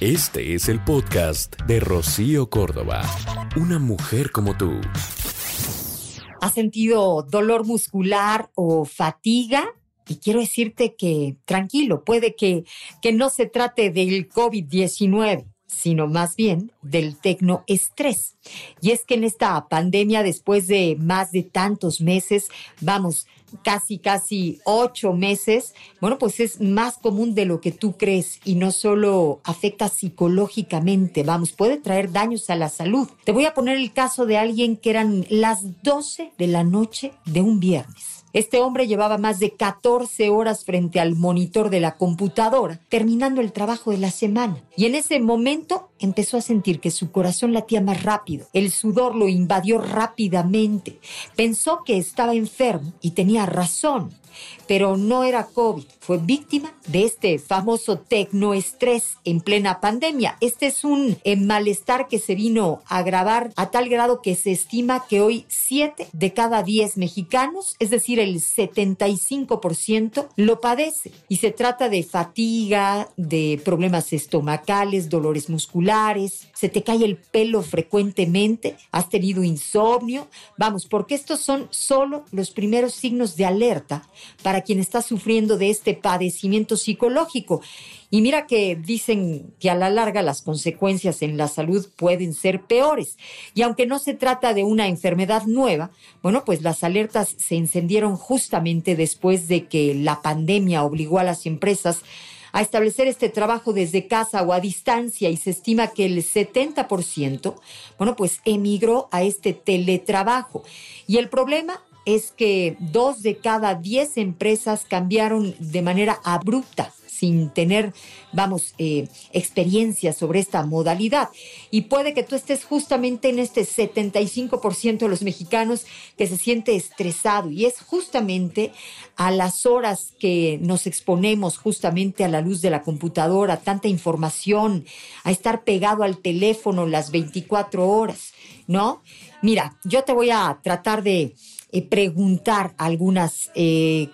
Este es el podcast de Rocío Córdoba, una mujer como tú. ¿Has sentido dolor muscular o fatiga? Y quiero decirte que, tranquilo, puede que no se trate del COVID-19, sino más bien del tecnoestrés. Y es que en esta pandemia, después de más de tantos meses, casi 8 meses, pues es más común de lo que tú crees y no solo afecta psicológicamente, puede traer daños a la salud. Te voy a poner el caso de alguien que eran las 12 de la noche de un viernes. Este hombre llevaba más de 14 horas frente al monitor de la computadora, terminando el trabajo de la semana. Y en ese momento empezó a sentir que su corazón latía más rápido. El sudor lo invadió rápidamente. Pensó que estaba enfermo y tenía razón, pero no era COVID. Fue víctima de este famoso tecnoestrés en plena pandemia. Este es un malestar que se vino a agravar a tal grado que se estima que hoy 7 de cada 10 mexicanos, es decir, el 75%, lo padece. Y se trata de fatiga, de problemas estomacales, dolores musculares, se te cae el pelo frecuentemente, has tenido insomnio. Porque estos son solo los primeros signos de alerta para quien está sufriendo de este padecimiento psicológico. Y mira que dicen que a la larga las consecuencias en la salud pueden ser peores. Y aunque no se trata de una enfermedad nueva, pues las alertas se encendieron justamente después de que la pandemia obligó a las empresas a establecer este trabajo desde casa o a distancia, y se estima que el 70%, emigró a este teletrabajo. Y el problema es que 2 de cada 10 empresas cambiaron de manera abrupta, sin tener, experiencia sobre esta modalidad. Y puede que tú estés justamente en este 75% de los mexicanos que se siente estresado. Y es justamente a las horas que nos exponemos justamente a la luz de la computadora, tanta información, a estar pegado al teléfono las 24 horas, ¿no? Mira, yo te voy a tratar de preguntar algunas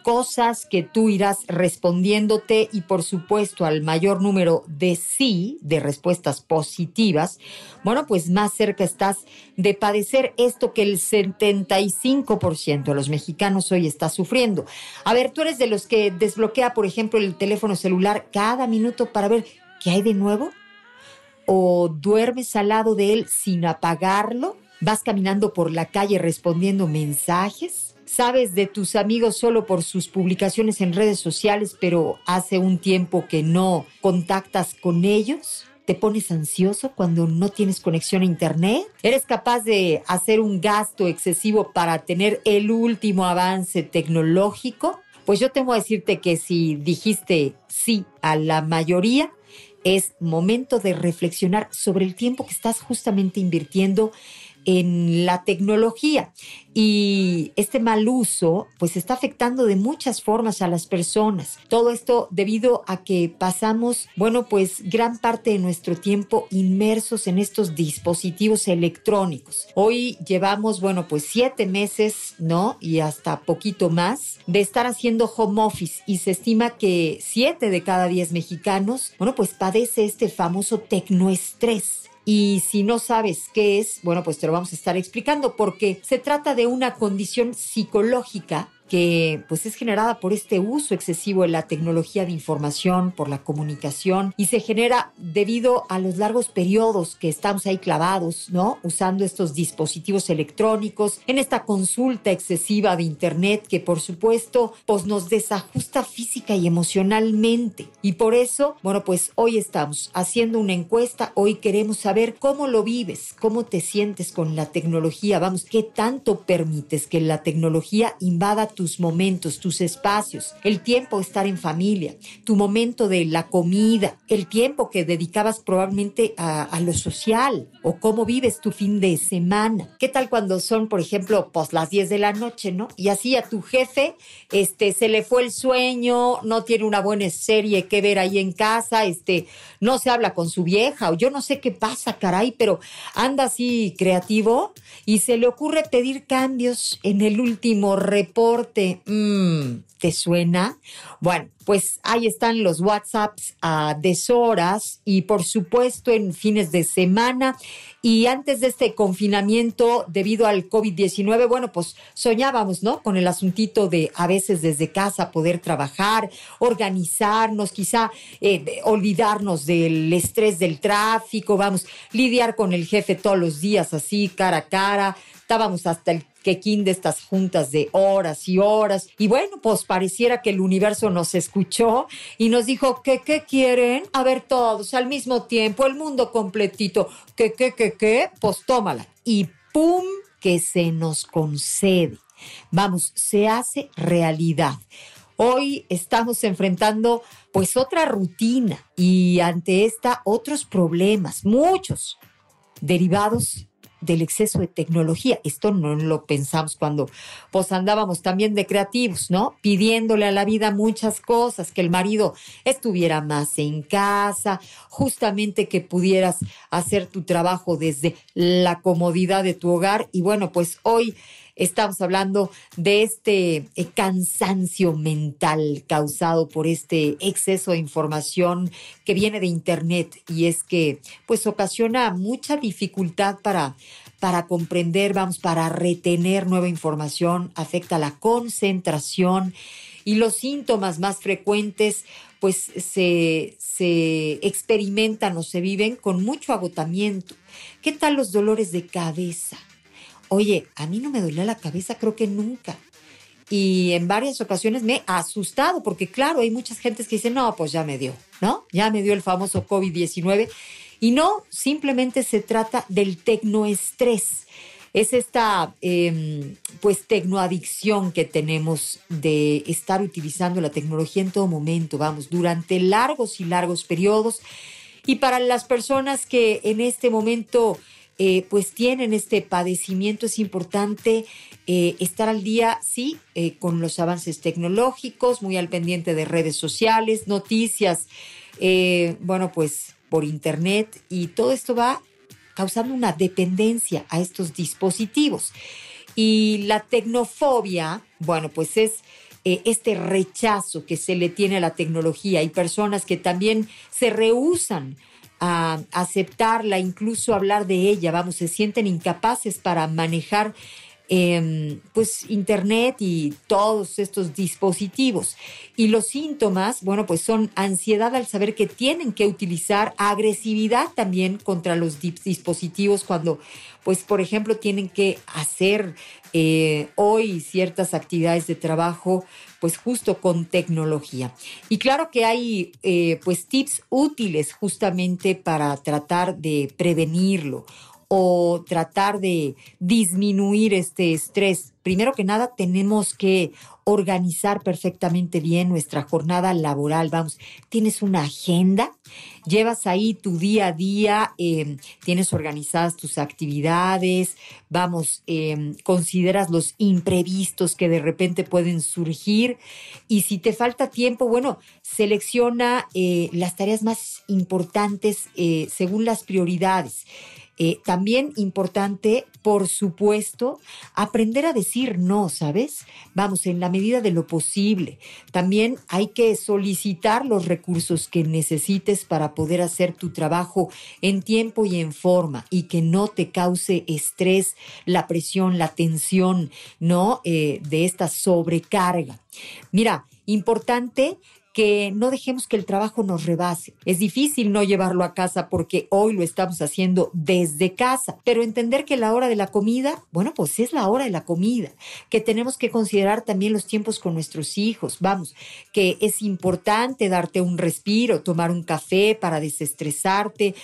cosas que tú irás respondiéndote, y por supuesto al mayor número de sí, de respuestas positivas, más cerca estás de padecer esto que el 75% de los mexicanos hoy está sufriendo. A ver, tú eres de los que desbloquea, por ejemplo, el teléfono celular cada minuto para ver qué hay de nuevo, o duermes al lado de él sin apagarlo. ¿Vas caminando por la calle respondiendo mensajes? ¿Sabes de tus amigos solo por sus publicaciones en redes sociales, pero hace un tiempo que no contactas con ellos? ¿Te pones ansioso cuando no tienes conexión a internet? ¿Eres capaz de hacer un gasto excesivo para tener el último avance tecnológico? Pues yo tengo que decirte que si dijiste sí a la mayoría, es momento de reflexionar sobre el tiempo que estás justamente invirtiendo en la tecnología. Y este mal uso está afectando de muchas formas a las personas. Todo esto debido a que pasamos, gran parte de nuestro tiempo inmersos en estos dispositivos electrónicos. Hoy llevamos, 7 meses, ¿no? Y hasta poquito más de estar haciendo home office, y se estima que 7 de cada 10 mexicanos, padece este famoso tecnoestrés. Y si no sabes qué es, te lo vamos a estar explicando, porque se trata de una condición psicológica que es generada por este uso excesivo de la tecnología de información, por la comunicación, y se genera debido a los largos periodos que estamos ahí clavados, ¿no? Usando estos dispositivos electrónicos, en esta consulta excesiva de internet que, por supuesto, nos desajusta física y emocionalmente. Y por eso, hoy estamos haciendo una encuesta. Hoy queremos saber cómo lo vives, cómo te sientes con la tecnología, qué tanto permites que la tecnología invada tus momentos, tus espacios, el tiempo de estar en familia, tu momento de la comida, el tiempo que dedicabas probablemente a lo social, o cómo vives tu fin de semana. ¿Qué tal cuando son, por ejemplo, las 10 de la noche, ¿no? Y así a tu jefe se le fue el sueño, no tiene una buena serie que ver ahí en casa, no se habla con su vieja, o yo no sé qué pasa, caray, pero anda así creativo y se le ocurre pedir cambios en el último reporte deporte, ¿te suena? Bueno, pues ahí están los WhatsApps a deshoras y por supuesto en fines de semana. Y antes de este confinamiento debido al COVID-19, bueno, pues soñábamos, ¿no?, con el asuntito de a veces desde casa poder trabajar, organizarnos, quizá olvidarnos del estrés del tráfico, vamos, lidiar con el jefe todos los días así, cara a cara. Estábamos hasta el quequín de estas juntas de horas y horas. Y bueno, pues pareciera que el universo nos escuchó y nos dijo, ¿qué quieren? A ver, todos al mismo tiempo, el mundo completito. ¿Qué? Pues tómala. Y ¡pum!, que se nos concede. Vamos, se hace realidad. Hoy estamos enfrentando pues otra rutina y ante esta otros problemas, muchos derivados del exceso de tecnología. Esto no lo pensamos cuando pues andábamos también de creativos, ¿no?, pidiéndole a la vida muchas cosas, que el marido estuviera más en casa, justamente que pudieras hacer tu trabajo desde la comodidad de tu hogar. Y bueno, pues hoy estamos hablando de este cansancio mental causado por este exceso de información que viene de Internet, y es que pues ocasiona mucha dificultad para comprender, vamos, para retener nueva información, afecta la concentración y los síntomas más frecuentes pues se experimentan o se viven con mucho agotamiento. ¿Qué tal los dolores de cabeza? Oye, a mí no me dolía la cabeza, creo que nunca. Y en varias ocasiones me he asustado, porque claro, hay muchas gentes que dicen, no, pues ya me dio, ¿no? Ya me dio el famoso COVID-19. Y no, simplemente se trata del tecnoestrés. Es esta pues tecnoadicción que tenemos de estar utilizando la tecnología en todo momento, vamos, durante largos y largos periodos. Y para las personas que en este momento pues tienen este padecimiento, es importante estar al día, sí, con los avances tecnológicos, muy al pendiente de redes sociales, noticias, bueno, pues por internet, y todo esto va causando una dependencia a estos dispositivos. Y la tecnofobia, bueno, pues es este rechazo que se le tiene a la tecnología. Hay personas que también se rehúsan a aceptarla, incluso hablar de ella, vamos, se sienten incapaces para manejar pues internet y todos estos dispositivos. Y los síntomas, bueno, pues son ansiedad al saber que tienen que utilizar, agresividad también contra los dispositivos cuando, pues, por ejemplo, tienen que hacer hoy ciertas actividades de trabajo, pues justo con tecnología. Y claro que hay pues tips útiles justamente para tratar de prevenirlo o tratar de disminuir este estrés. Primero que nada, tenemos que organizar perfectamente bien nuestra jornada laboral. Vamos, tienes una agenda, llevas ahí tu día a día, tienes organizadas tus actividades, vamos, consideras los imprevistos que de repente pueden surgir. Y si te falta tiempo, bueno, selecciona las tareas más importantes según las prioridades. También importante, por supuesto, aprender a decir no, ¿sabes? Vamos, en la medida de lo posible. También hay que solicitar los recursos que necesites para poder hacer tu trabajo en tiempo y en forma, y que no te cause estrés, la presión, la tensión, ¿no?, de esta sobrecarga. Mira, importante que no dejemos que el trabajo nos rebase. Es difícil no llevarlo a casa porque hoy lo estamos haciendo desde casa, pero entender que la hora de la comida, bueno, pues es la hora de la comida, que tenemos que considerar también los tiempos con nuestros hijos, vamos, que es importante darte un respiro, tomar un café para desestresarte,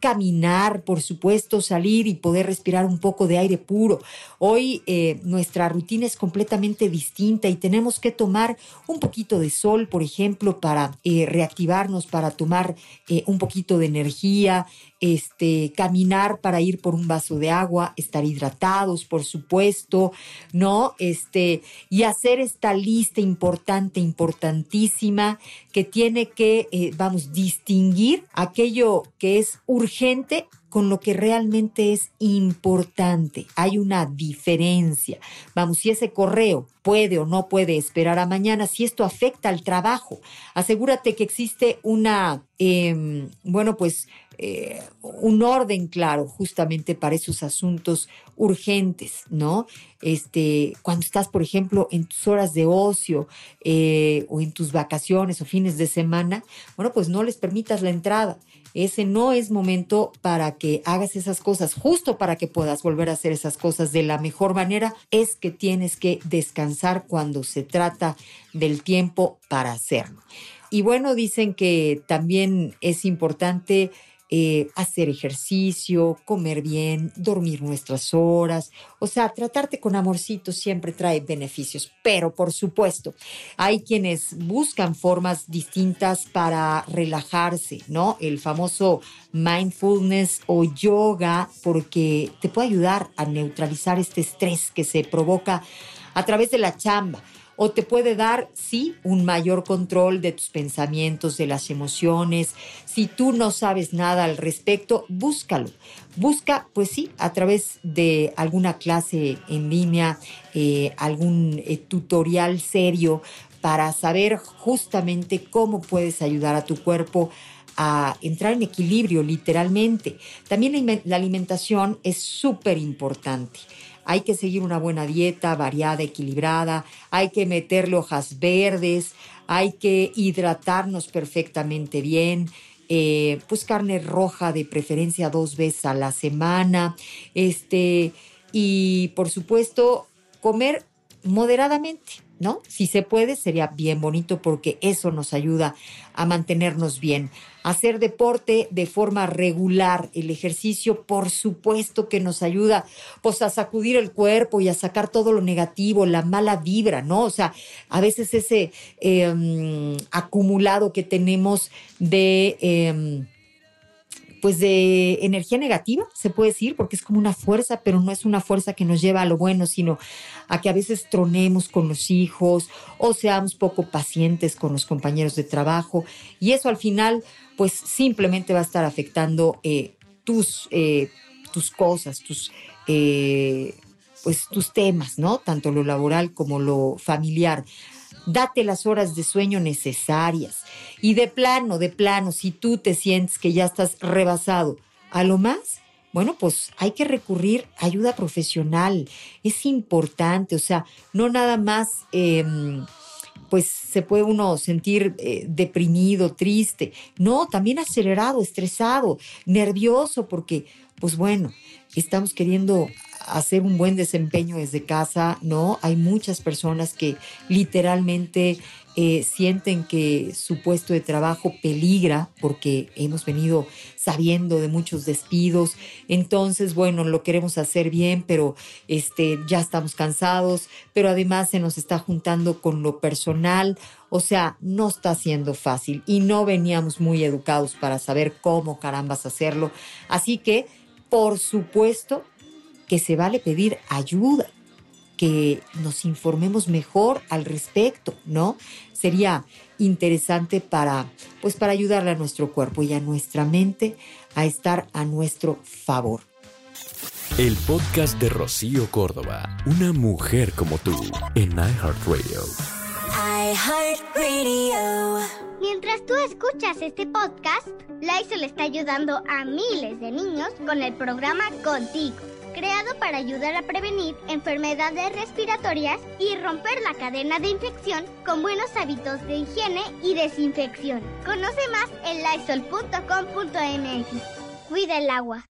caminar, por supuesto, salir y poder respirar un poco de aire puro. Hoy nuestra rutina es completamente distinta y tenemos que tomar un poquito de sol, por ejemplo, para reactivarnos, para tomar un poquito de energía, caminar para ir por un vaso de agua, estar hidratados, por supuesto, ¿no? Y hacer esta lista importante, importantísima, que tiene que, vamos, distinguir aquello que es urgente con lo que realmente es importante. Hay una diferencia. Vamos, si ese correo puede o no puede esperar a mañana, si esto afecta al trabajo. Asegúrate que existe una, un orden claro justamente para esos asuntos urgentes, ¿no? Cuando estás, por ejemplo, en tus horas de ocio o en tus vacaciones o fines de semana, pues no les permitas la entrada. Ese no es momento para que hagas esas cosas. Justo para que puedas volver a hacer esas cosas de la mejor manera es que tienes que descansar cuando se trata del tiempo para hacerlo. Y bueno, dicen que también es importante hacer ejercicio, comer bien, dormir nuestras horas. O sea, tratarte con amorcito siempre trae beneficios. Pero, por supuesto, hay quienes buscan formas distintas para relajarse, ¿no? El famoso mindfulness o yoga, porque te puede ayudar a neutralizar este estrés que se provoca a través de la chamba. O te puede dar, sí, un mayor control de tus pensamientos, de las emociones. Si tú no sabes nada al respecto, búscalo. Busca, pues sí, a través de alguna clase en línea, algún tutorial serio para saber justamente cómo puedes ayudar a tu cuerpo a entrar en equilibrio, literalmente. También la alimentación es súper importante. Hay que seguir una buena dieta, variada, equilibrada. Hay que meterle hojas verdes. Hay que hidratarnos perfectamente bien. Pues carne roja de preferencia 2 veces a la semana. Y, por supuesto, comer moderadamente, ¿no? Si se puede, sería bien bonito porque eso nos ayuda a mantenernos bien. Hacer deporte de forma regular. El ejercicio, por supuesto, que nos ayuda pues a sacudir el cuerpo y a sacar todo lo negativo, la mala vibra, ¿no? O sea, a veces ese acumulado que tenemos de... pues de energía negativa, se puede decir, porque es como una fuerza, pero no es una fuerza que nos lleva a lo bueno, sino a que a veces tronemos con los hijos o seamos poco pacientes con los compañeros de trabajo. Y eso al final, pues simplemente va a estar afectando tus cosas, tus temas, ¿no? Tanto lo laboral como lo familiar. Date las horas de sueño necesarias. Y de plano, si tú te sientes que ya estás rebasado a lo más, pues hay que recurrir a ayuda profesional. Es importante, o sea, no nada más... pues se puede uno sentir deprimido, triste. No, también acelerado, estresado, nervioso, porque, estamos queriendo hacer un buen desempeño desde casa, ¿no? Hay muchas personas que literalmente sienten que su puesto de trabajo peligra porque hemos venido sabiendo de muchos despidos. Entonces, lo queremos hacer bien, pero ya estamos cansados, pero además se nos está juntando con lo personal. O sea, no está siendo fácil y no veníamos muy educados para saber cómo carambas hacerlo. Así que, por supuesto, que se vale pedir ayuda, que nos informemos mejor al respecto, ¿no? Sería interesante para ayudarle a nuestro cuerpo y a nuestra mente a estar a nuestro favor. El podcast de Rocío Córdoba, una mujer como tú, en iHeartRadio. Mientras tú escuchas este podcast, Lysol está ayudando a miles de niños con el programa Contigo, creado para ayudar a prevenir enfermedades respiratorias y romper la cadena de infección con buenos hábitos de higiene y desinfección. Conoce más en lysol.com.mx. Cuida el agua.